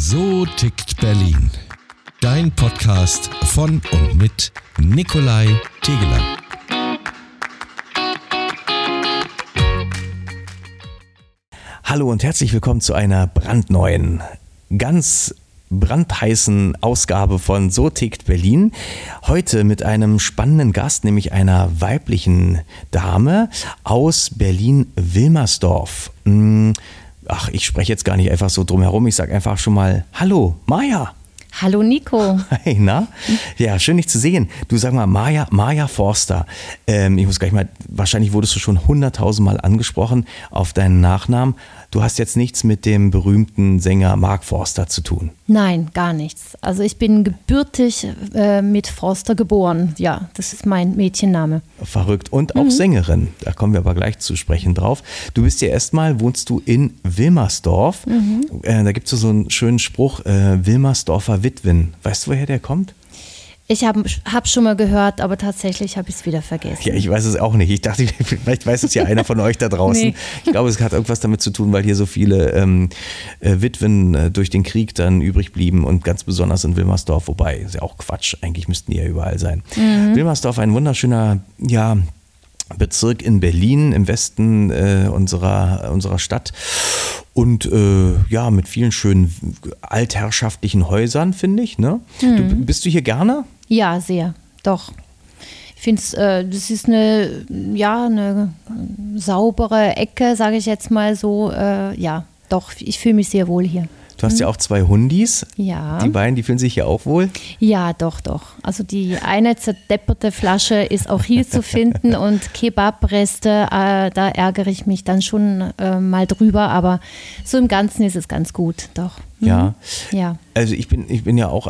So tickt Berlin. Dein Podcast von und mit Nikolai Tegeler. Hallo und herzlich willkommen zu einer brandneuen, ganz brandheißen Ausgabe von So tickt Berlin. Heute mit einem spannenden Gast, nämlich einer weiblichen Dame aus Berlin-Wilmersdorf. Ach, ich spreche jetzt gar nicht einfach so drum herum. Ich sage einfach schon mal Hallo, Maya. Hallo, Nico. Hi, na? Ja, schön, dich zu sehen. Du, sag mal, Maya Forster. Ich muss gleich mal, wahrscheinlich wurdest du schon 100.000 Mal angesprochen auf deinen Nachnamen. Du hast jetzt nichts mit dem berühmten Sänger Mark Forster zu tun. Nein, gar nichts. Also ich bin gebürtig mit Forster geboren. Ja, das ist mein Mädchenname. Verrückt. Und auch Sängerin. Da kommen wir aber gleich zu sprechen drauf. Du bist ja erstmal, wohnst du in Wilmersdorf. Mhm. Da gibt es so einen schönen Spruch, Wilmersdorfer Witwen. Weißt du, woher der kommt? Ich hab schon mal gehört, aber tatsächlich habe ich es wieder vergessen. Ja, ich weiß es auch nicht. Ich dachte, vielleicht weiß es ja einer von euch da draußen. Nee. Ich glaube, es hat irgendwas damit zu tun, weil hier so viele Witwen durch den Krieg dann übrig blieben und ganz besonders in Wilmersdorf, wobei, ist ja auch Quatsch, eigentlich müssten die ja überall sein. Mhm. Wilmersdorf, ein wunderschöner, ja, Bezirk in Berlin, im Westen unserer Stadt. Und ja, mit vielen schönen altherrschaftlichen Häusern, finde ich. Ne? Mhm. Bist du hier gerne? Ja, sehr, doch. Ich finde, das ist eine saubere Ecke, sage ich jetzt mal so. Ja, doch, ich fühle mich sehr wohl hier. Du hast ja auch zwei Hundis. Ja. Die beiden, die fühlen sich ja auch wohl. Ja, doch, doch. Also die eine zerdepperte Flasche ist auch hier zu finden und Kebabreste, da ärgere ich mich dann schon mal drüber, aber so im Ganzen ist es ganz gut, doch. Ja. Ja. Also ich bin ja auch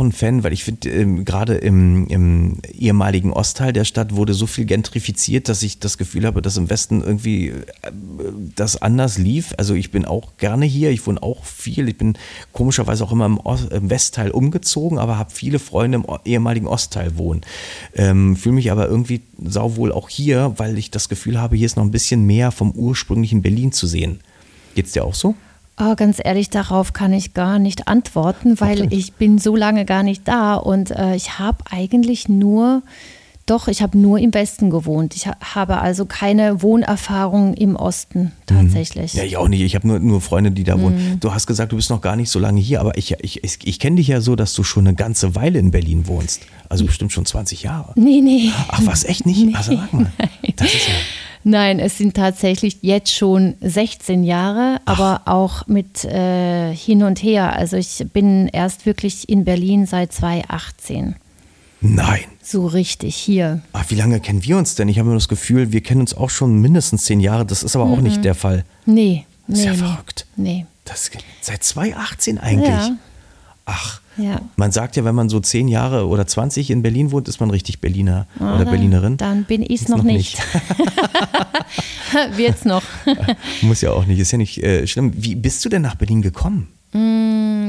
ein Fan, weil ich finde, gerade im ehemaligen Ostteil der Stadt wurde so viel gentrifiziert, dass ich das Gefühl habe, dass im Westen irgendwie das anders lief. Also ich bin auch gerne hier, ich wohne auch viel, ich bin komischerweise auch immer im Westteil umgezogen, aber habe viele Freunde im ehemaligen Ostteil wohnen. Fühle mich aber irgendwie sauwohl auch hier, weil ich das Gefühl habe, hier ist noch ein bisschen mehr vom ursprünglichen Berlin zu sehen. Geht's dir auch so? Oh, ganz ehrlich, darauf kann ich gar nicht antworten, weil ich bin so lange gar nicht da und ich habe eigentlich nur im Westen gewohnt. Ich habe also keine Wohnerfahrung im Osten tatsächlich. Mhm. Ja, ich auch nicht. Ich habe nur Freunde, die da wohnen. Du hast gesagt, du bist noch gar nicht so lange hier, aber ich kenne dich ja so, dass du schon eine ganze Weile in Berlin wohnst. Also bestimmt schon 20 Jahre. Nee. Ach was, echt nicht? Nee, also sag mal. Nein. Das ist ja... Nein, es sind tatsächlich jetzt schon 16 Jahre, aber auch mit hin und her. Also ich bin erst wirklich in Berlin seit 2018. Nein. So richtig hier. Ach, wie lange kennen wir uns denn? Ich habe immer das Gefühl, wir kennen uns auch schon mindestens 10 Jahre. Das ist aber auch nicht der Fall. Nee. Das ist ja verrückt. Nee. Das, seit 2018 eigentlich? Ja. Ach, ja. Man sagt ja, wenn man so 10 Jahre oder 20 in Berlin wohnt, ist man richtig Berliner oder Berlinerin. Dann bin ich es noch nicht. Wird's noch. Muss ja auch nicht, ist ja nicht schlimm. Wie bist du denn nach Berlin gekommen?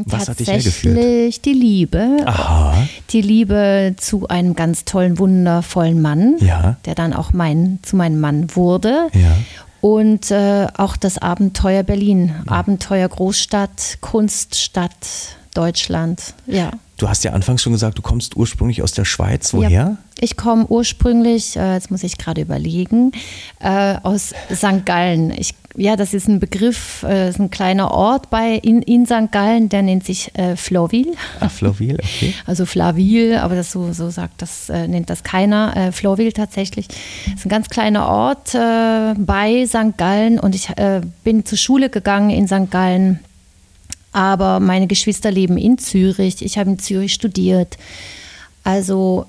Was hat dich hergeführt? Tatsächlich die Liebe. Aha. Die Liebe zu einem ganz tollen, wundervollen Mann, ja, der dann auch zu meinem Mann wurde. Ja. Und auch das Abenteuer Berlin, Abenteuer Großstadt, Kunststadt, Deutschland, ja. Du hast ja anfangs schon gesagt, du kommst ursprünglich aus der Schweiz. Woher? Ja, ich komme ursprünglich, jetzt muss ich gerade überlegen, aus St. Gallen. Das ist ein Begriff, ist ein kleiner Ort in St. Gallen, der nennt sich Florville. Ah, Florville, okay. Also Flaville, aber das nennt das keiner. Florville tatsächlich. Das ist ein ganz kleiner Ort bei St. Gallen und ich bin zur Schule gegangen in St. Gallen. Aber meine Geschwister leben in Zürich. Ich habe in Zürich studiert. Also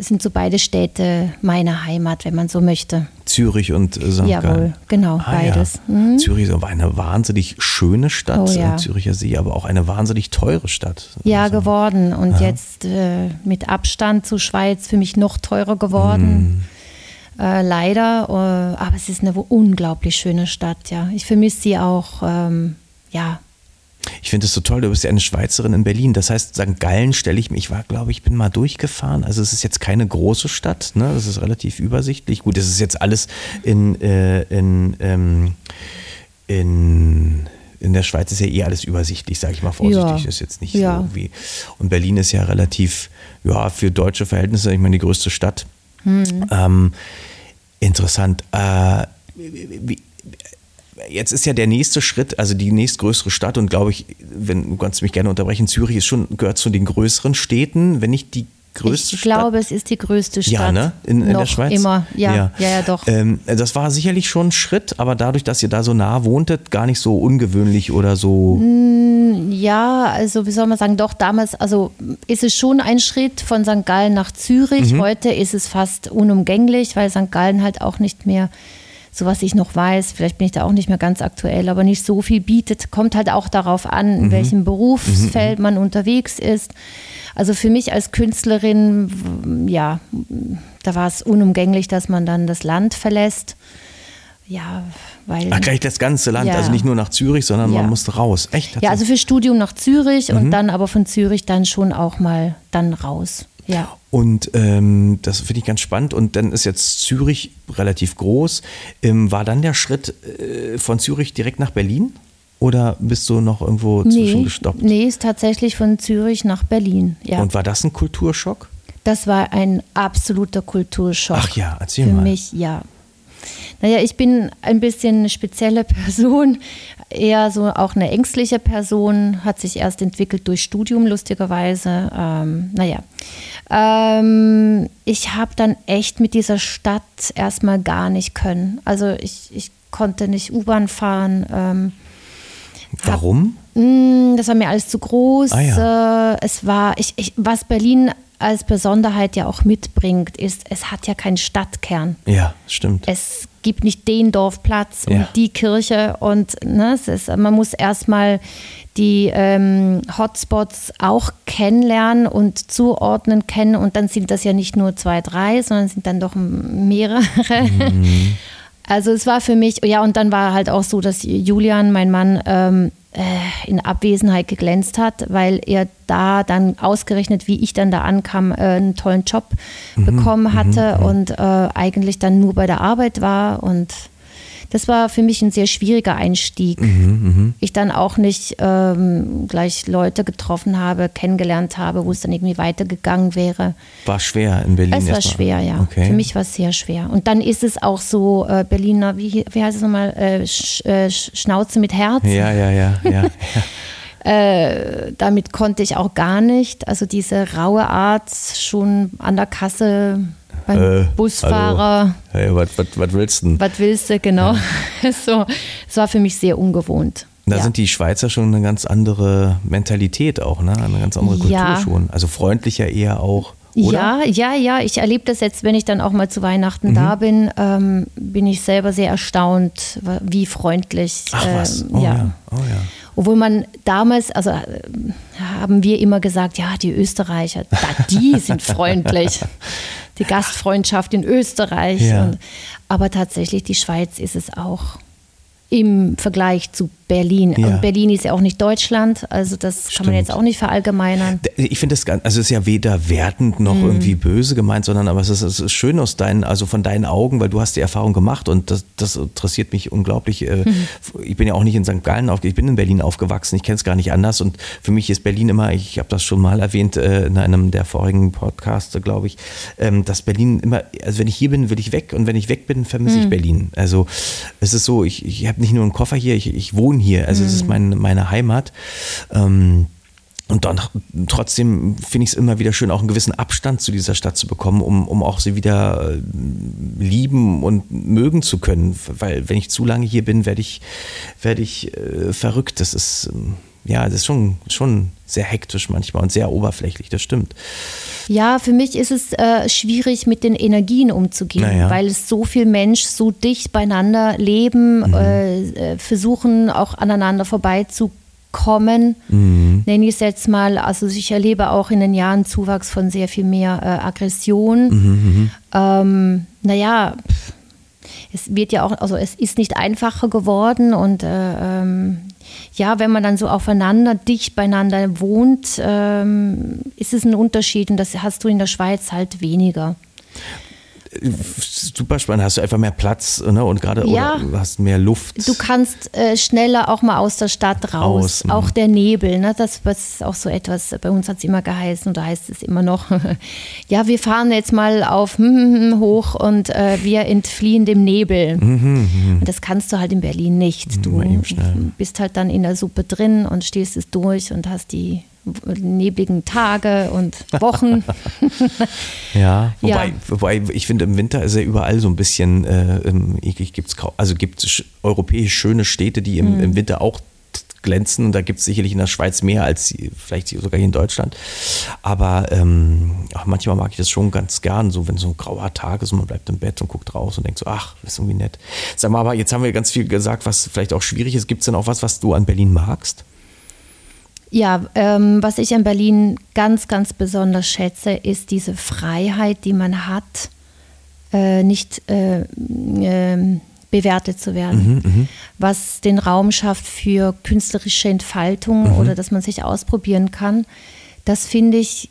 sind so beide Städte meine Heimat, wenn man so möchte. Zürich und St. Gallen. Jawohl, genau, beides. Ja. Mhm. Zürich ist aber eine wahnsinnig schöne Stadt, Züricher See, aber auch eine wahnsinnig teure Stadt. Ja, also, geworden. Und jetzt mit Abstand zur Schweiz für mich noch teurer geworden. Leider. Aber es ist eine unglaublich schöne Stadt, ja. Ich vermisse sie auch, Ich finde es so toll, du bist ja eine Schweizerin in Berlin. Das heißt, St. Gallen ich bin mal durchgefahren. Also es ist jetzt keine große Stadt, ne? Das ist relativ übersichtlich. Gut, das ist jetzt alles in in der Schweiz ist ja eh alles übersichtlich, sage ich mal vorsichtig, ja. Ist jetzt nicht so irgendwie. Und Berlin ist ja relativ, ja, für deutsche Verhältnisse, ich meine, die größte Stadt. Hm. Interessant. Jetzt ist ja der nächste Schritt, also die nächstgrößere Stadt, und glaube ich, wenn du kannst mich gerne unterbrechen, Zürich ist schon, gehört zu den größeren Städten, wenn nicht die größte Stadt. Ich glaube, es ist die größte Stadt. Ja, ne? In der Schweiz? Immer, ja, doch. Das war sicherlich schon ein Schritt, aber dadurch, dass ihr da so nah wohntet, gar nicht so ungewöhnlich oder so. Ja, also wie soll man sagen, doch damals, also ist es schon ein Schritt von St. Gallen nach Zürich. Mhm. Heute ist es fast unumgänglich, weil St. Gallen halt auch nicht mehr, so was ich noch weiß, vielleicht bin ich da auch nicht mehr ganz aktuell, aber nicht so viel bietet, kommt halt auch darauf an, in welchem Berufsfeld man unterwegs ist. Also für mich als Künstlerin, ja, da war es unumgänglich, dass man dann das Land verlässt. Ja, weil. Ach, gleich das ganze Land, ja. Also nicht nur nach Zürich, sondern man musste raus. Echt? Ja, also für Studium nach Zürich und dann aber von Zürich dann schon auch mal dann raus. Ja. Und das finde ich ganz spannend. Und dann ist jetzt Zürich relativ groß. War dann der Schritt von Zürich direkt nach Berlin? Oder bist du noch irgendwo zwischengestoppt? Nee, ist tatsächlich von Zürich nach Berlin. Ja. Und war das ein Kulturschock? Das war ein absoluter Kulturschock. Ach ja, erzähl mal. Für mich, ja. Naja, ich bin ein bisschen eine spezielle Person, eher so auch eine ängstliche Person, hat sich erst entwickelt durch Studium, lustigerweise. Ich habe dann echt mit dieser Stadt erstmal gar nicht können. Also ich konnte nicht U-Bahn fahren. Warum? Das war mir alles zu groß. Ah, ja. Es war, was Berlin als Besonderheit ja auch mitbringt, ist, es hat ja keinen Stadtkern. Ja, stimmt. Es gibt nicht den Dorfplatz und die Kirche und ne, man muss erstmal die Hotspots auch kennenlernen und zuordnen kennen, und dann sind das ja nicht nur 2, 3, sondern sind dann doch mehrere. Mhm. Also es war für mich, ja, und dann war halt auch so, dass Julian, mein Mann, in Abwesenheit geglänzt hat, weil er da dann ausgerechnet, wie ich dann da ankam, einen tollen Job bekommen hatte und eigentlich dann nur bei der Arbeit war, und das war für mich ein sehr schwieriger Einstieg. Ich dann auch nicht gleich Leute getroffen habe, kennengelernt habe, wo es dann irgendwie weitergegangen wäre. War schwer in Berlin? Es war schwer, ja. Okay. Für mich war es sehr schwer. Und dann ist es auch so, Berliner, wie heißt es nochmal, Schnauze mit Herz. Ja. Damit konnte ich auch gar nicht. Also diese raue Art, schon an der Kasse beim Busfahrer. Hey, was willst du denn? Was willst du, genau. Ja. So, es war für mich sehr ungewohnt. Da sind die Schweizer schon eine ganz andere Mentalität auch, ne? Eine ganz andere Kultur schon. Also freundlicher eher auch, oder? Ja. Ich erlebe das jetzt, wenn ich dann auch mal zu Weihnachten da bin, bin ich selber sehr erstaunt, wie freundlich. Ach was, oh ja. Obwohl man damals, also haben wir immer gesagt, ja, die Österreicher, die sind freundlich. Die Gastfreundschaft in Österreich. Ja. Aber tatsächlich, die Schweiz ist es auch im Vergleich zu Berlin. Ja. Und Berlin ist ja auch nicht Deutschland, also das kann man jetzt auch nicht verallgemeinern. Ich finde das ganz, also es ist ja weder wertend noch irgendwie böse gemeint, sondern aber es ist schön aus von deinen Augen, weil du hast die Erfahrung gemacht, und das interessiert mich unglaublich. Ich bin ja auch nicht in St. Gallen aufgewachsen, ich bin in Berlin aufgewachsen, ich kenne es gar nicht anders, und für mich ist Berlin immer, ich habe das schon mal erwähnt in einem der vorigen Podcasts, glaube ich, dass Berlin immer, also wenn ich hier bin, will ich weg, und wenn ich weg bin, vermisse ich Berlin. Also es ist so, ich habe nicht nur einen Koffer hier, ich wohne hier, also es ist meine Heimat. Und dann, trotzdem finde ich es immer wieder schön, auch einen gewissen Abstand zu dieser Stadt zu bekommen, um auch sie wieder lieben und mögen zu können. Weil wenn ich zu lange hier bin, werde ich verrückt. Das ist das ist schon sehr hektisch manchmal und sehr oberflächlich, das stimmt. Ja, für mich ist es schwierig, mit den Energien umzugehen, weil es so viel Mensch so dicht beieinander leben, versuchen auch aneinander vorbeizukommen, nenne ich es jetzt mal. Also ich erlebe auch in den Jahren Zuwachs von sehr viel mehr Aggression. Es wird ja auch, also es ist nicht einfacher geworden, und wenn man dann so aufeinander, dicht beieinander wohnt, ist es ein Unterschied, und das hast du in der Schweiz halt weniger. super spannend. Hast du einfach mehr Platz, ne? Und gerade ja, oder hast mehr Luft. Du kannst schneller auch mal aus der Stadt raus. Auch der Nebel, ne? Das ist auch so etwas, bei uns hat es immer geheißen oder heißt es immer noch, ja, wir fahren jetzt mal auf hoch und wir entfliehen dem Nebel. Und das kannst du halt in Berlin nicht. Du bist halt dann in der Suppe drin und stehst es durch und hast die nebligen Tage und Wochen. Ja, wobei ich finde, im Winter ist ja überall so ein bisschen eklig. Gibt es europäisch schöne Städte, die im Winter auch glänzen, und da gibt es sicherlich in der Schweiz mehr als vielleicht sogar hier in Deutschland. Aber manchmal mag ich das schon ganz gern, so wenn so ein grauer Tag ist und man bleibt im Bett und guckt raus und denkt so, ach, ist irgendwie nett. Sag mal, aber jetzt haben wir ganz viel gesagt, was vielleicht auch schwierig ist. Gibt es denn auch was du an Berlin magst? Ja, was ich an Berlin ganz, ganz besonders schätze, ist diese Freiheit, die man hat, nicht bewertet zu werden. Was den Raum schafft für künstlerische Entfaltung oder dass man sich ausprobieren kann. Das finde ich,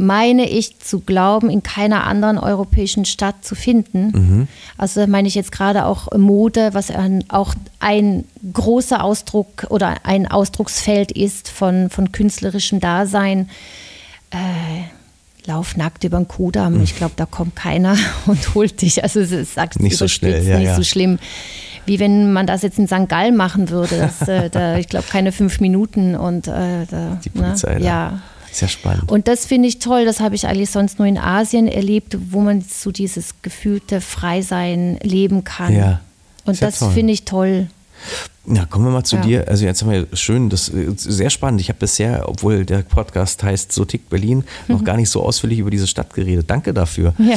meine ich zu glauben, in keiner anderen europäischen Stadt zu finden. Also meine ich jetzt gerade auch Mode, was auch ein großer Ausdruck oder ein Ausdrucksfeld ist von künstlerischem Dasein. Lauf nackt über den Kudamm. Ich glaube, da kommt keiner und holt dich. Also es sagt nicht so schnell, nicht so schlimm. Wie wenn man das jetzt in St. Gallen machen würde. Ich glaube, keine 5 Minuten. Und, die Polizei, ne? Ja. Sehr spannend. Und das finde ich toll, das habe ich eigentlich sonst nur in Asien erlebt, wo man so dieses gefühlte Freisein leben kann. Ja, und das finde ich toll. Na, kommen wir mal zu dir. Also jetzt haben wir schön, das ist sehr spannend. Ich habe bisher, obwohl der Podcast heißt So tickt Berlin, noch gar nicht so ausführlich über diese Stadt geredet. Danke dafür. Ja,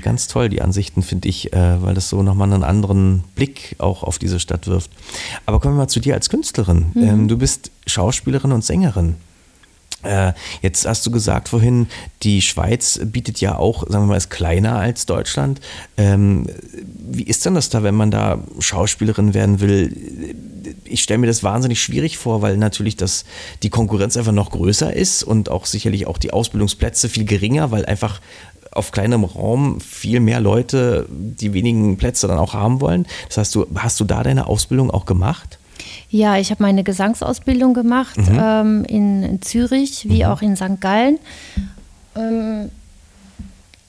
ganz toll, die Ansichten, finde ich, weil das so nochmal einen anderen Blick auch auf diese Stadt wirft. Aber kommen wir mal zu dir als Künstlerin. Du bist Schauspielerin und Sängerin. Jetzt hast du gesagt vorhin, die Schweiz bietet ja auch, sagen wir mal, ist kleiner als Deutschland. Wie ist denn das da, wenn man da Schauspielerin werden will? Ich stelle mir das wahnsinnig schwierig vor, weil natürlich die Konkurrenz einfach noch größer ist und auch sicherlich auch die Ausbildungsplätze viel geringer, weil einfach auf kleinem Raum viel mehr Leute die wenigen Plätze dann auch haben wollen. Das heißt, hast du da deine Ausbildung auch gemacht? Ja, ich habe meine Gesangsausbildung gemacht in Zürich wie auch in St. Gallen.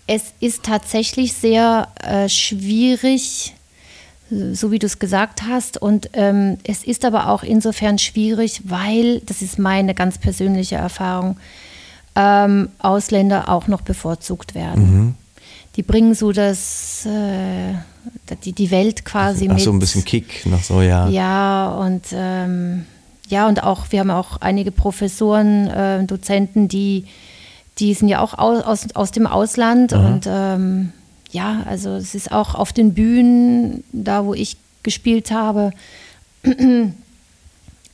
Es ist tatsächlich sehr schwierig, so wie du es gesagt hast. Und es ist aber auch insofern schwierig, weil, das ist meine ganz persönliche Erfahrung, Ausländer auch noch bevorzugt werden. Die bringen so das... Die Welt quasi mit. Ach so, ein bisschen Kick noch so, ja. Ja, und auch, wir haben auch einige Professoren, Dozenten, die sind ja auch aus dem Ausland. Und ja, also es ist auch auf den Bühnen, da wo ich gespielt habe,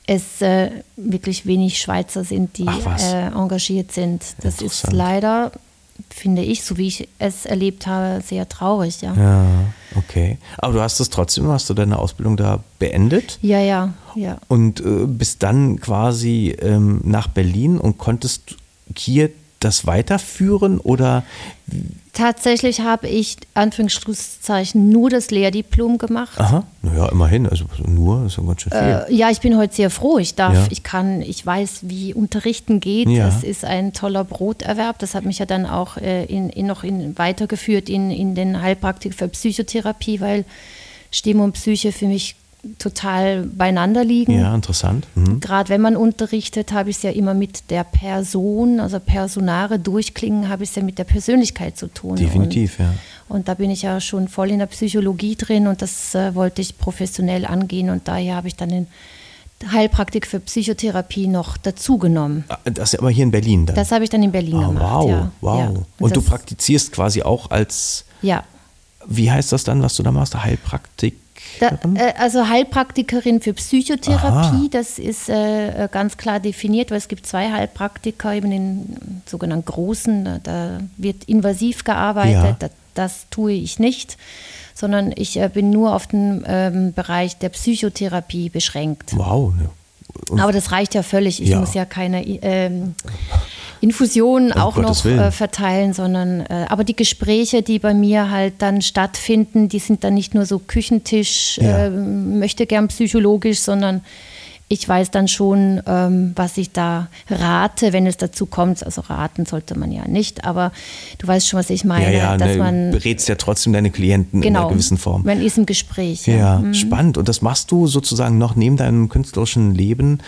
es wirklich wenig Schweizer sind, die engagiert sind. Das ist leider... finde ich, so wie ich es erlebt habe, sehr traurig, ja, okay. Aber du hast deine Ausbildung da beendet? Ja. Und bist dann quasi nach Berlin und konntest hier das weiterführen, oder? Tatsächlich habe ich, Anführungszeichen, nur das Lehrdiplom gemacht. Naja, immerhin, also nur, ist ja ganz schön viel. Ja, ich bin heute sehr froh, ich weiß, wie Unterrichten geht, das ist ein toller Broterwerb, das hat mich ja dann auch weitergeführt in den Heilpraktiker für Psychotherapie, weil Stimme und Psyche für mich total beieinander liegen. Ja, interessant. Gerade wenn man unterrichtet, habe ich es ja immer mit der Person, also Personare durchklingen, habe ich es ja mit der Persönlichkeit zu tun. Definitiv, ja. Und da bin ich ja schon voll in der Psychologie drin, und das wollte ich professionell angehen, und daher habe ich dann den Heilpraktik für Psychotherapie noch dazu genommen. Das ist aber hier in Berlin dann? Das habe ich dann in Berlin gemacht, Wow. Und du praktizierst quasi auch als... Ja. Wie heißt das dann, was du da machst? Heilpraktik? Also Heilpraktikerin für Psychotherapie, das ist ganz klar definiert, weil es gibt 2 Heilpraktiker, eben den sogenannten Großen, da wird invasiv gearbeitet, das tue ich nicht, sondern ich bin nur auf den Bereich der Psychotherapie beschränkt. Wow. Und aber das reicht ja völlig, ich muss ja keine Infusionen auch noch verteilen, sondern aber die Gespräche, die bei mir halt dann stattfinden, die sind dann nicht nur so Küchentisch, möchte gern psychologisch, sondern ich weiß dann schon, was ich da rate, wenn es dazu kommt. Also raten sollte man ja nicht, aber du weißt schon, was ich meine. Ja, dass man berätst ja trotzdem deine Klienten in einer gewissen Form. Man ist im Gespräch. Ja. Spannend. Und das machst du sozusagen noch neben deinem künstlerischen Leben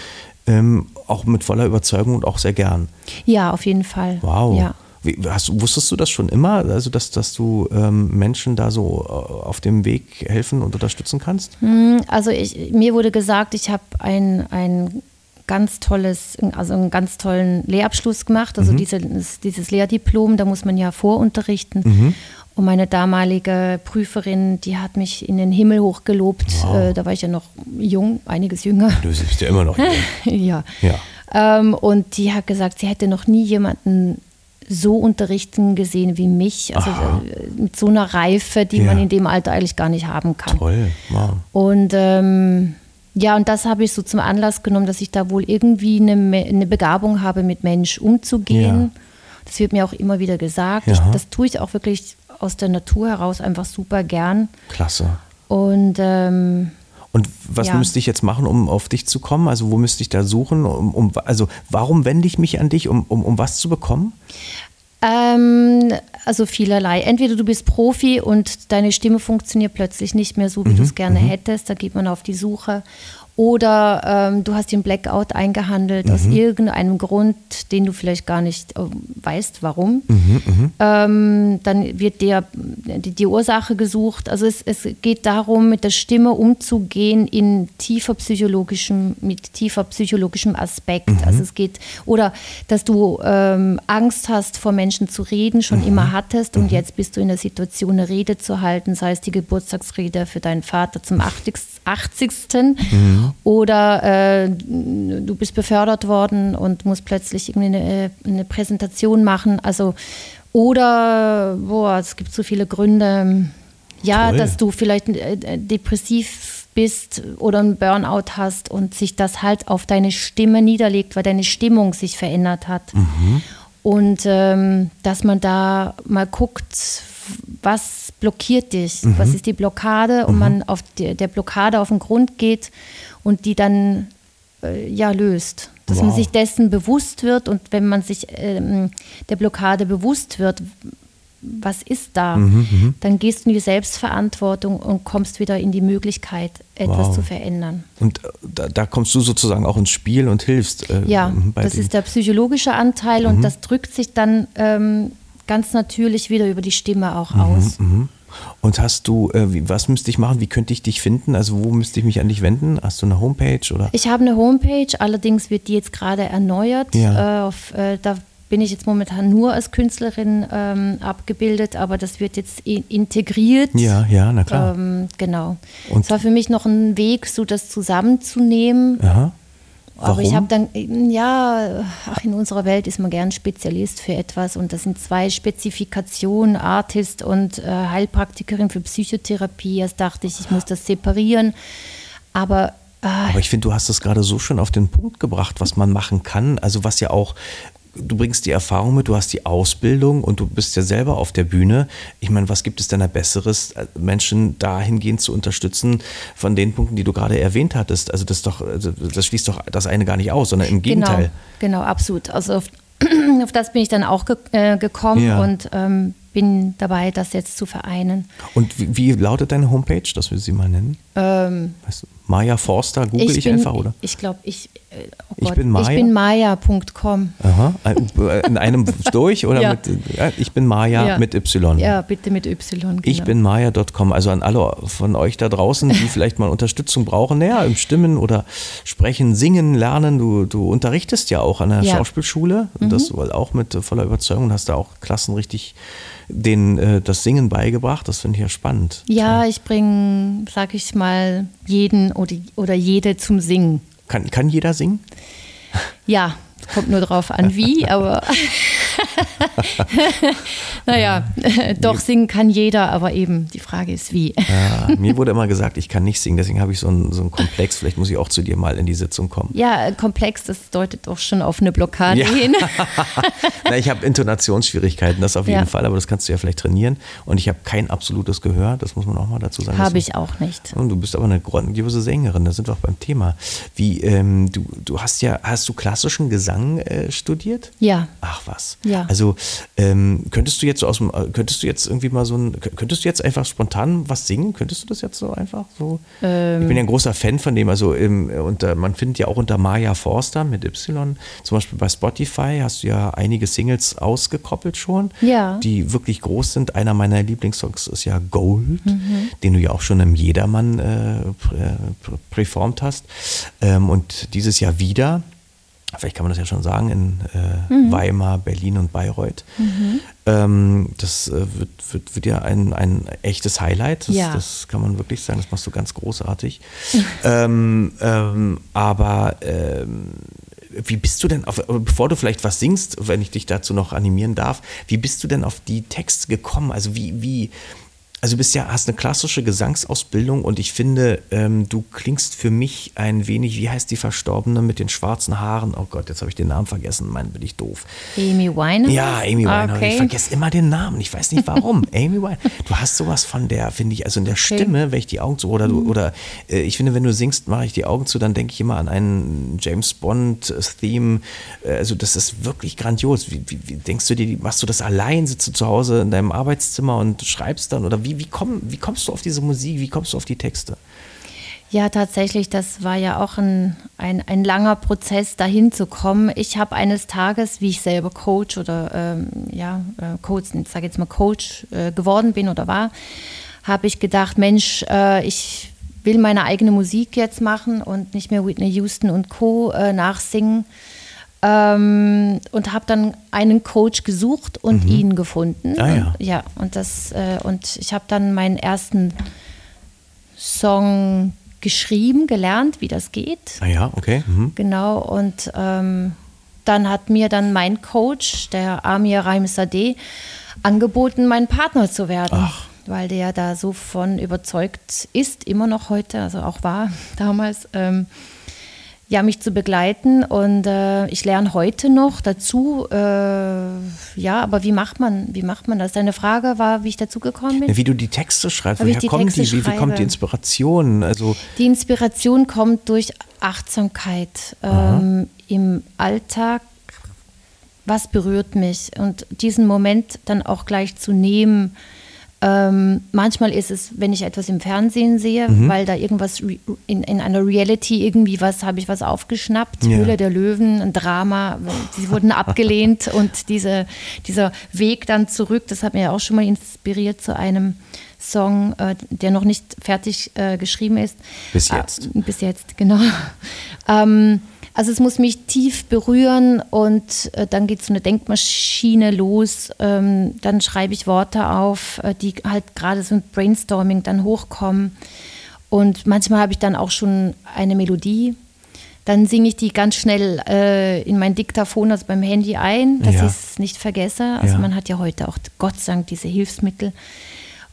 auch mit voller Überzeugung und auch sehr gern. Ja, auf jeden Fall. Wow. Ja. Wusstest du das schon immer, also dass du Menschen da so auf dem Weg helfen und unterstützen kannst? Also mir wurde gesagt, ich habe einen ganz tollen Lehrabschluss gemacht. Also dieses Lehrdiplom, da muss man ja vorunterrichten. Mhm. Und meine damalige Prüferin, die hat mich in den Himmel hochgelobt. Wow. Da war ich ja noch jung, einiges jünger. Du bist ja immer noch jung. Ja. Und die hat gesagt, sie hätte noch nie jemanden so unterrichten gesehen wie mich, also mit so einer Reife, die man in dem Alter eigentlich gar nicht haben kann. Toll, wow. Und und das habe ich so zum Anlass genommen, dass ich da wohl irgendwie eine Begabung habe, mit Mensch umzugehen. Ja. Das wird mir auch immer wieder gesagt. Ja. Das tue ich auch wirklich aus der Natur heraus einfach super gern. Klasse. Und und was müsste ich jetzt machen, um auf dich zu kommen? Also wo müsste ich da suchen? Warum wende ich mich an dich, um was zu bekommen? Also vielerlei. Entweder du bist Profi und deine Stimme funktioniert plötzlich nicht mehr so, wie du es gerne hättest. Da geht man auf die Suche. Oder du hast den Blackout eingehandelt aus irgendeinem Grund, den du vielleicht gar nicht weißt, warum. Dann wird dir die Ursache gesucht. Also es geht darum, mit der Stimme umzugehen mit tiefer psychologischem Aspekt. Also es geht, oder dass du Angst hast, vor Menschen zu reden, schon immer hattest und jetzt bist du in der Situation, eine Rede zu halten, sei es die Geburtstagsrede für deinen Vater zum 80. Oder du bist befördert worden und musst plötzlich irgendwie eine Präsentation machen. Also, oder es gibt so viele Gründe, dass du vielleicht depressiv bist oder einen Burnout hast und sich das halt auf deine Stimme niederlegt, weil deine Stimmung sich verändert hat. Und dass man da mal guckt, was blockiert dich? Was ist die Blockade? Und man auf der Blockade auf den Grund geht und die dann löst. Dass man sich dessen bewusst wird, und wenn man sich der Blockade bewusst wird, was ist da? Dann gehst du in die Selbstverantwortung und kommst wieder in die Möglichkeit, etwas zu verändern. Und da kommst du sozusagen auch ins Spiel und hilfst. Ist der psychologische Anteil und das drückt sich dann ganz natürlich wieder über die Stimme auch aus. Und hast du, was müsste ich machen, wie könnte ich dich finden, also wo müsste ich mich an dich wenden? Hast du eine Homepage? Oder? Ich habe eine Homepage, allerdings wird die jetzt gerade erneuert. Da bin ich jetzt momentan nur als Künstlerin abgebildet, aber das wird jetzt integriert. Ja, na klar. Genau. Es war für mich noch ein Weg, so das zusammenzunehmen. Aha. Warum? Aber ich habe dann, in unserer Welt ist man gern Spezialist für etwas, und das sind 2 Spezifikationen, Artist und Heilpraktikerin für Psychotherapie. Erst dachte ich muss das separieren, aber ich finde, du hast das gerade so schön auf den Punkt gebracht, was man machen kann, also was ja auch, du bringst die Erfahrung mit, du hast die Ausbildung und du bist ja selber auf der Bühne. Ich meine, was gibt es denn da Besseres, Menschen dahingehend zu unterstützen von den Punkten, die du gerade erwähnt hattest? Also das schließt doch das eine gar nicht aus, sondern im Gegenteil. Genau, absolut. Also auf das bin ich dann auch gekommen und bin dabei, das jetzt zu vereinen. Und wie lautet deine Homepage, dass wir sie mal nennen? Weißt du, Maya Forster, google ich einfach, oder? Ich glaube, ichbinmaya.com. Aha, in einem durch, oder? Ich bin Maya mit Y. Ja, bitte mit Y. Genau. ichbinmaya.com, also an alle von euch da draußen, die vielleicht mal Unterstützung brauchen, im Stimmen oder Sprechen, Singen, Lernen. Du unterrichtest ja auch an der Schauspielschule, das auch mit voller Überzeugung, hast da auch Klassen richtig denen das Singen beigebracht. Das finde ich ja spannend. Ja, so. Ich bringe, sag ich mal, jeden oder jede zum Singen. Kann jeder singen? Ja, kommt nur drauf an wie, aber Naja, doch singen kann jeder, aber eben die Frage ist, wie. Ja, mir wurde immer gesagt, ich kann nicht singen, deswegen habe ich so einen Komplex. Vielleicht muss ich auch zu dir mal in die Sitzung kommen. Ja, Komplex, das deutet auch schon auf eine Blockade hin. Na, ich habe Intonationsschwierigkeiten, das auf jeden Fall, aber das kannst du ja vielleicht trainieren. Und ich habe kein absolutes Gehör, das muss man auch mal dazu sagen. Habe ich auch nicht. Du bist aber eine grandiose Sängerin, da sind wir auch beim Thema. Wie, du hast du klassischen Gesang studiert? Ja. Ach was. Ja. Also könntest du jetzt einfach spontan was singen? Könntest du das jetzt so einfach so? Ich bin ja ein großer Fan von dem. Also man findet ja auch unter Maya Forster mit Y, zum Beispiel bei Spotify hast du ja einige Singles ausgekoppelt schon, die wirklich groß sind. Einer meiner Lieblingssongs ist ja Gold, den du ja auch schon im Jedermann performt hast. Und dieses Jahr wieder. Vielleicht kann man das ja schon sagen, in Weimar, Berlin und Bayreuth. Das wird ja ein echtes Highlight, das kann man wirklich sagen, das machst du ganz großartig. Wie bist du denn, bevor du vielleicht was singst, wenn ich dich dazu noch animieren darf, wie bist du denn auf die Texte gekommen? Also du bist ja, hast eine klassische Gesangsausbildung und ich finde, du klingst für mich ein wenig, wie heißt die Verstorbene mit den schwarzen Haaren? Oh Gott, jetzt habe ich den Namen vergessen, bin ich doof. Amy Winehouse? Ja, Amy Winehouse. Okay. Ich vergesse immer den Namen, ich weiß nicht warum. Amy Winehouse. Du hast sowas von der, finde ich, also in der Stimme, wenn ich die Augen zu, oder ich finde, wenn du singst, mache ich die Augen zu, dann denke ich immer an einen James Bond-Theme. Also das ist wirklich grandios. Wie denkst du dir, machst du das allein, sitzt du zu Hause in deinem Arbeitszimmer und schreibst dann, oder wie kommst du auf diese Musik, wie kommst du auf die Texte? Ja, tatsächlich, das war ja auch ein langer Prozess, dahin zu kommen. Ich habe eines Tages, wie ich selber Coach Coach geworden bin oder war, habe ich gedacht, Mensch, ich will meine eigene Musik jetzt machen und nicht mehr Whitney Houston und Co. nachsingen. Und habe dann einen Coach gesucht und ihn gefunden. Ah, ja. Und ich habe dann meinen ersten Song geschrieben, gelernt, wie das geht. Ah ja, okay. Mhm. Genau, und dann hat mir dann mein Coach, der Amir Rahim Sadeh, angeboten, mein Partner zu werden. Ach. Weil der da so von überzeugt ist, immer noch heute, also auch war damals, mich zu begleiten, und ich lerne heute noch dazu, aber wie macht man das? Deine Frage war, wie ich dazu gekommen bin? Wie du die Texte schreibst, wie kommt die Inspiration? Also die Inspiration kommt durch Achtsamkeit im Alltag, was berührt mich, und diesen Moment dann auch gleich zu nehmen. Manchmal ist es, wenn ich etwas im Fernsehen sehe, weil da irgendwas in einer Reality habe ich was aufgeschnappt, Höhle der Löwen, ein Drama, sie wurden abgelehnt, und dieser Weg dann zurück, das hat mir ja auch schon mal inspiriert zu einem Song, der noch nicht fertig geschrieben ist. Bis jetzt. Bis jetzt, genau. Also es muss mich tief berühren, und dann geht so eine Denkmaschine los. Dann schreibe ich Worte auf, die halt gerade so ein Brainstorming dann hochkommen. Und manchmal habe ich dann auch schon eine Melodie. Dann singe ich die ganz schnell in mein Diktaphon, also beim Handy ein, dass ich es nicht vergesse. Also man hat ja heute auch, Gott sei Dank, diese Hilfsmittel.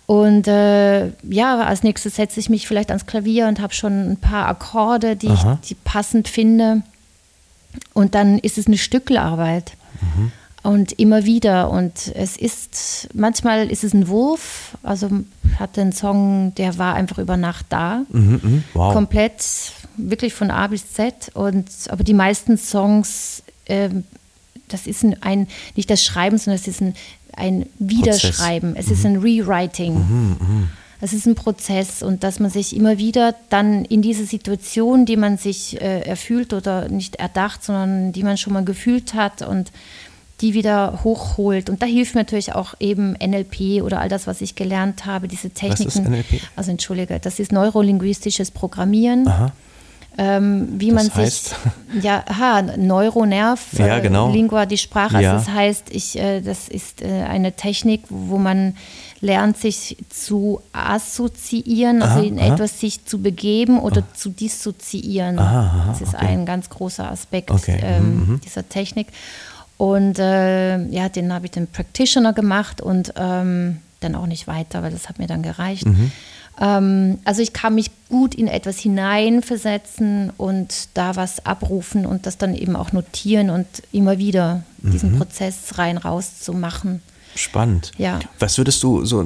Und als nächstes setze ich mich vielleicht ans Klavier und habe schon ein paar Akkorde, die ich passend finde. Und dann ist es eine Stückelarbeit. Und immer wieder. Und manchmal ist es ein Wurf. Also ich hatte einen Song, der war einfach über Nacht da. Wow. Komplett, wirklich von A bis Z. Aber die meisten Songs, das ist nicht das Schreiben, sondern das ist ein Wiederschreiben, es ist ein Rewriting, es ist ein Prozess, und dass man sich immer wieder dann in diese Situation, die man sich erfüllt oder nicht erdacht, sondern die man schon mal gefühlt hat, und die wieder hochholt. Und da hilft mir natürlich auch eben NLP oder all das, was ich gelernt habe, diese Techniken. Was ist NLP? Also entschuldige, das ist neurolinguistisches Programmieren. Aha. Neuronerv, Lingua, die Sprache. Ja. Also das heißt, das ist eine Technik, wo man lernt, sich zu assoziieren, etwas sich zu begeben oder zu dissoziieren. Das ist ein ganz großer Aspekt dieser Technik. Und ja, den habe ich den Practitioner gemacht und dann auch nicht weiter, weil das hat mir dann gereicht. Mhm. Also ich kann mich gut in etwas hineinversetzen und da was abrufen und das dann eben auch notieren und immer wieder diesen Prozess rein raus zu machen. Spannend. Ja. Was würdest du so,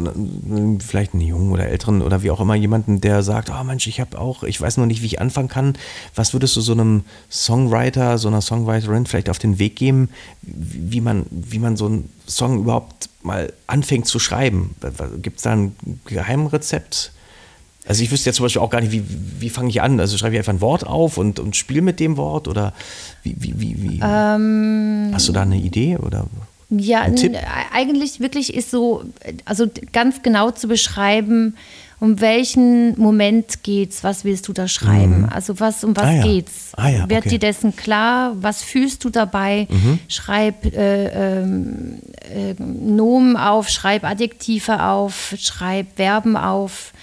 vielleicht einen Jungen oder Älteren oder wie auch immer, jemanden, der sagt, oh Mensch, ich habe auch, ich weiß noch nicht, wie ich anfangen kann, was würdest du so einem Songwriter, so einer Songwriterin vielleicht auf den Weg geben, wie man so einen Song überhaupt mal anfängt zu schreiben? Gibt es da ein Geheimrezept? Also ich wüsste jetzt zum Beispiel auch gar nicht, wie fange ich an? Also schreibe ich einfach ein Wort auf und spiele mit dem Wort oder wie? Hast du da eine Idee oder... Ja, eigentlich wirklich ist so, also ganz genau zu beschreiben, um welchen Moment geht's, was willst du da schreiben? Also um was geht's? Werd dir dessen klar, was fühlst du dabei? Schreib Nomen auf, schreib Adjektive auf, schreib Verben auf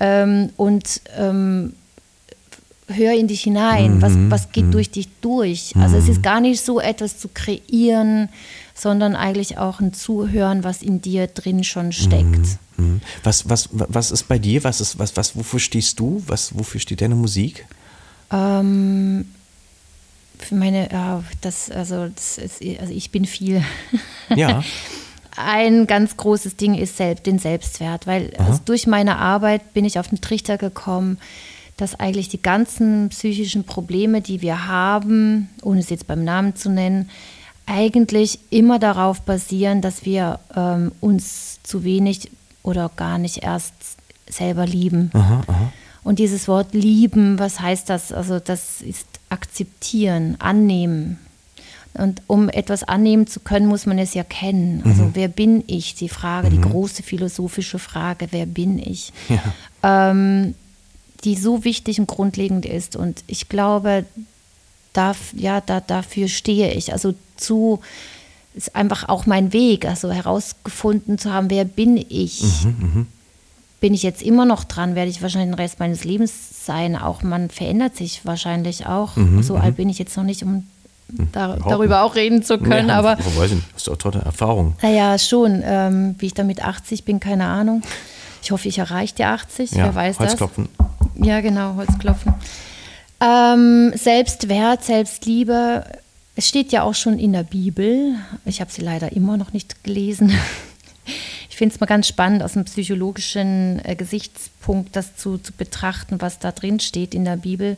und hör in dich hinein, was geht durch dich durch? Also es ist gar nicht so, etwas zu kreieren, sondern eigentlich auch ein Zuhören, was in dir drin schon steckt. Was ist bei dir? Wofür stehst du? Wofür steht deine Musik? Ich bin viel. Ja. Ein ganz großes Ding ist den Selbstwert, weil durch meine Arbeit bin ich auf den Trichter gekommen, dass eigentlich die ganzen psychischen Probleme, die wir haben, ohne es jetzt beim Namen zu nennen, eigentlich immer darauf basieren, dass wir uns zu wenig oder gar nicht erst selber lieben. Und dieses Wort lieben, was heißt das? Also das ist akzeptieren, annehmen. Und um etwas annehmen zu können, muss man es ja kennen. Also wer bin ich? Die Frage, die große philosophische Frage, wer bin ich? Ja. Die so wichtig und grundlegend ist. Und ich glaube, dafür stehe ich. Also ist einfach auch mein Weg, also herausgefunden zu haben, wer bin ich? Bin ich jetzt immer noch dran? Werde ich wahrscheinlich den Rest meines Lebens sein? Auch man verändert sich wahrscheinlich auch. So alt bin ich jetzt noch nicht, um darüber auch reden zu können. Ja, aber ich weiß nicht, hast du auch tolle Erfahrungen. Naja, schon. Wie ich da mit 80 bin, keine Ahnung. Ich hoffe, ich erreiche die 80. Ja, wer weiß das? Holzklopfen. Ja, genau, Holzklopfen. Selbstwert, Selbstliebe, es steht ja auch schon in der Bibel. Ich habe sie leider immer noch nicht gelesen. Ich finde es mal ganz spannend, aus einem psychologischen Gesichtspunkt das zu betrachten, was da drin steht in der Bibel.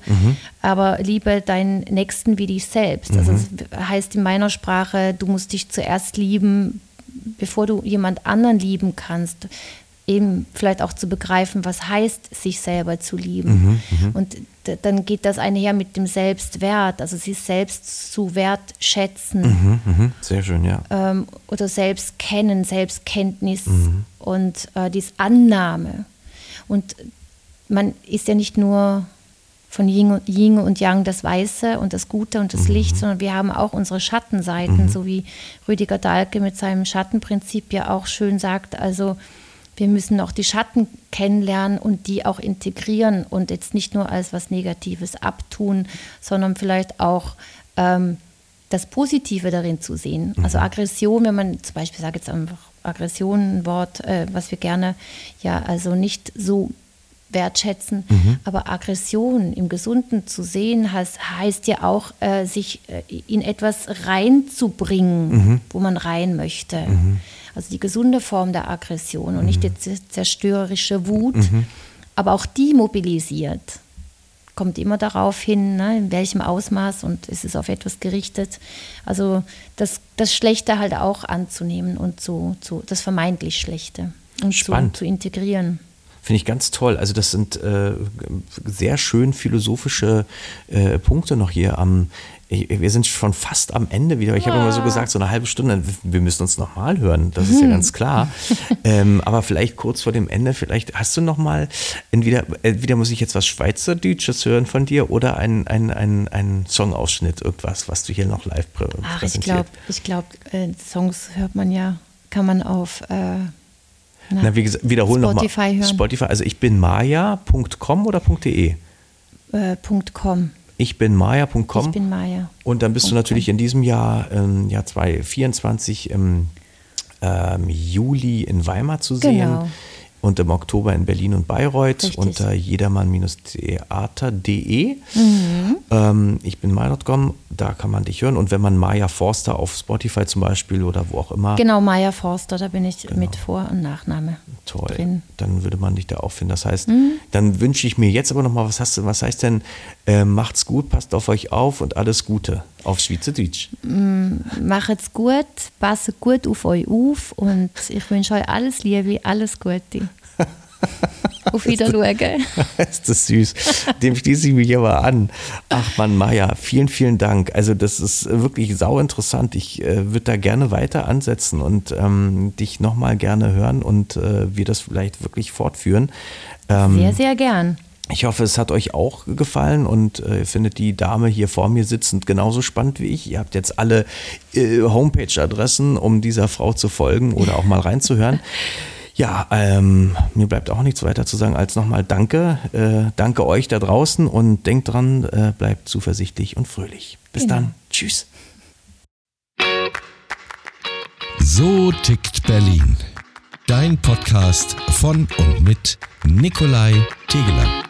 Aber liebe deinen Nächsten wie dich selbst. Also das heißt in meiner Sprache, du musst dich zuerst lieben, bevor du jemand anderen lieben kannst. Eben vielleicht auch zu begreifen, was heißt, sich selber zu lieben. Und dann geht das einher mit dem Selbstwert, also sich selbst zu wertschätzen. Sehr schön, ja. Oder Selbstkennen, Selbstkenntnis und diese Annahme. Und man ist ja nicht nur von Yin und Yang das Weiße und das Gute und das Licht, sondern wir haben auch unsere Schattenseiten, so wie Rüdiger Dahlke mit seinem Schattenprinzip ja auch schön sagt, also wir müssen auch die Schatten kennenlernen und die auch integrieren und jetzt nicht nur als was Negatives abtun, sondern vielleicht auch das Positive darin zu sehen. Also Aggression, wenn man zum Beispiel, sage jetzt einfach Aggression, ein Wort, was wir gerne nicht so wertschätzen, aber Aggression im Gesunden zu sehen, heißt ja auch, sich in etwas reinzubringen, wo man rein möchte. Also die gesunde Form der Aggression und nicht die zerstörerische Wut, aber auch die mobilisiert. Kommt immer darauf hin, ne, in welchem Ausmaß und ist es auf etwas gerichtet. Also das Schlechte halt auch anzunehmen und das vermeintlich Schlechte und zu integrieren. Finde ich ganz toll. Also das sind sehr schön philosophische Punkte noch hier am. Wir sind schon fast am Ende wieder. Ich habe immer so gesagt, so eine halbe Stunde, wir müssen uns nochmal hören. Das ist ja ganz klar. Aber vielleicht kurz vor dem Ende, vielleicht hast du nochmal, entweder muss ich jetzt was Schweizerdeutsches hören von dir oder einen Songausschnitt, irgendwas, was du hier noch live präsentierst. Ich glaube, Songs hört man ja, kann man auf... wie gesagt, wiederholen nochmal. Spotify hören. Spotify, also ichbinmaya.com oder .de? .com. ichbinmaya.com. Und dann bist du natürlich in diesem Jahr, Jahr 2024, im Juli in Weimar zu sehen. Genau. Und im Oktober in Berlin und Bayreuth. Richtig. Unter jedermann-theater.de. Mhm. ichbinmaya.com, da kann man dich hören. Und wenn man Maya Forster auf Spotify zum Beispiel oder wo auch immer. Genau, Maya Forster, da bin ich mit Vor- und Nachname Toll. Drin. Dann würde man dich da auch finden. Das heißt, dann wünsche ich mir jetzt aber nochmal, was heißt denn, macht's gut, passt auf euch auf und alles Gute auf Schweizerdeutsch. Macht's gut, passt gut auf euch auf und ich wünsche euch alles Liebe, alles Gute. Auf Wiedersehen. Ist das süß. Dem schließe ich mich aber an. Ach Mann, Maya, vielen, vielen Dank. Also das ist wirklich sauinteressant. Ich würde da gerne weiter ansetzen und dich nochmal gerne hören und wir das vielleicht wirklich fortführen. Sehr, sehr gern. Ich hoffe, es hat euch auch gefallen und ihr findet die Dame hier vor mir sitzend genauso spannend wie ich. Ihr habt jetzt alle Homepage-Adressen, um dieser Frau zu folgen oder auch mal reinzuhören. Ja, mir bleibt auch nichts weiter zu sagen als nochmal Danke. Danke euch da draußen und denkt dran, bleibt zuversichtlich und fröhlich. Bis dann. Tschüss. So tickt Berlin. Dein Podcast von und mit Nikolai Tegeler.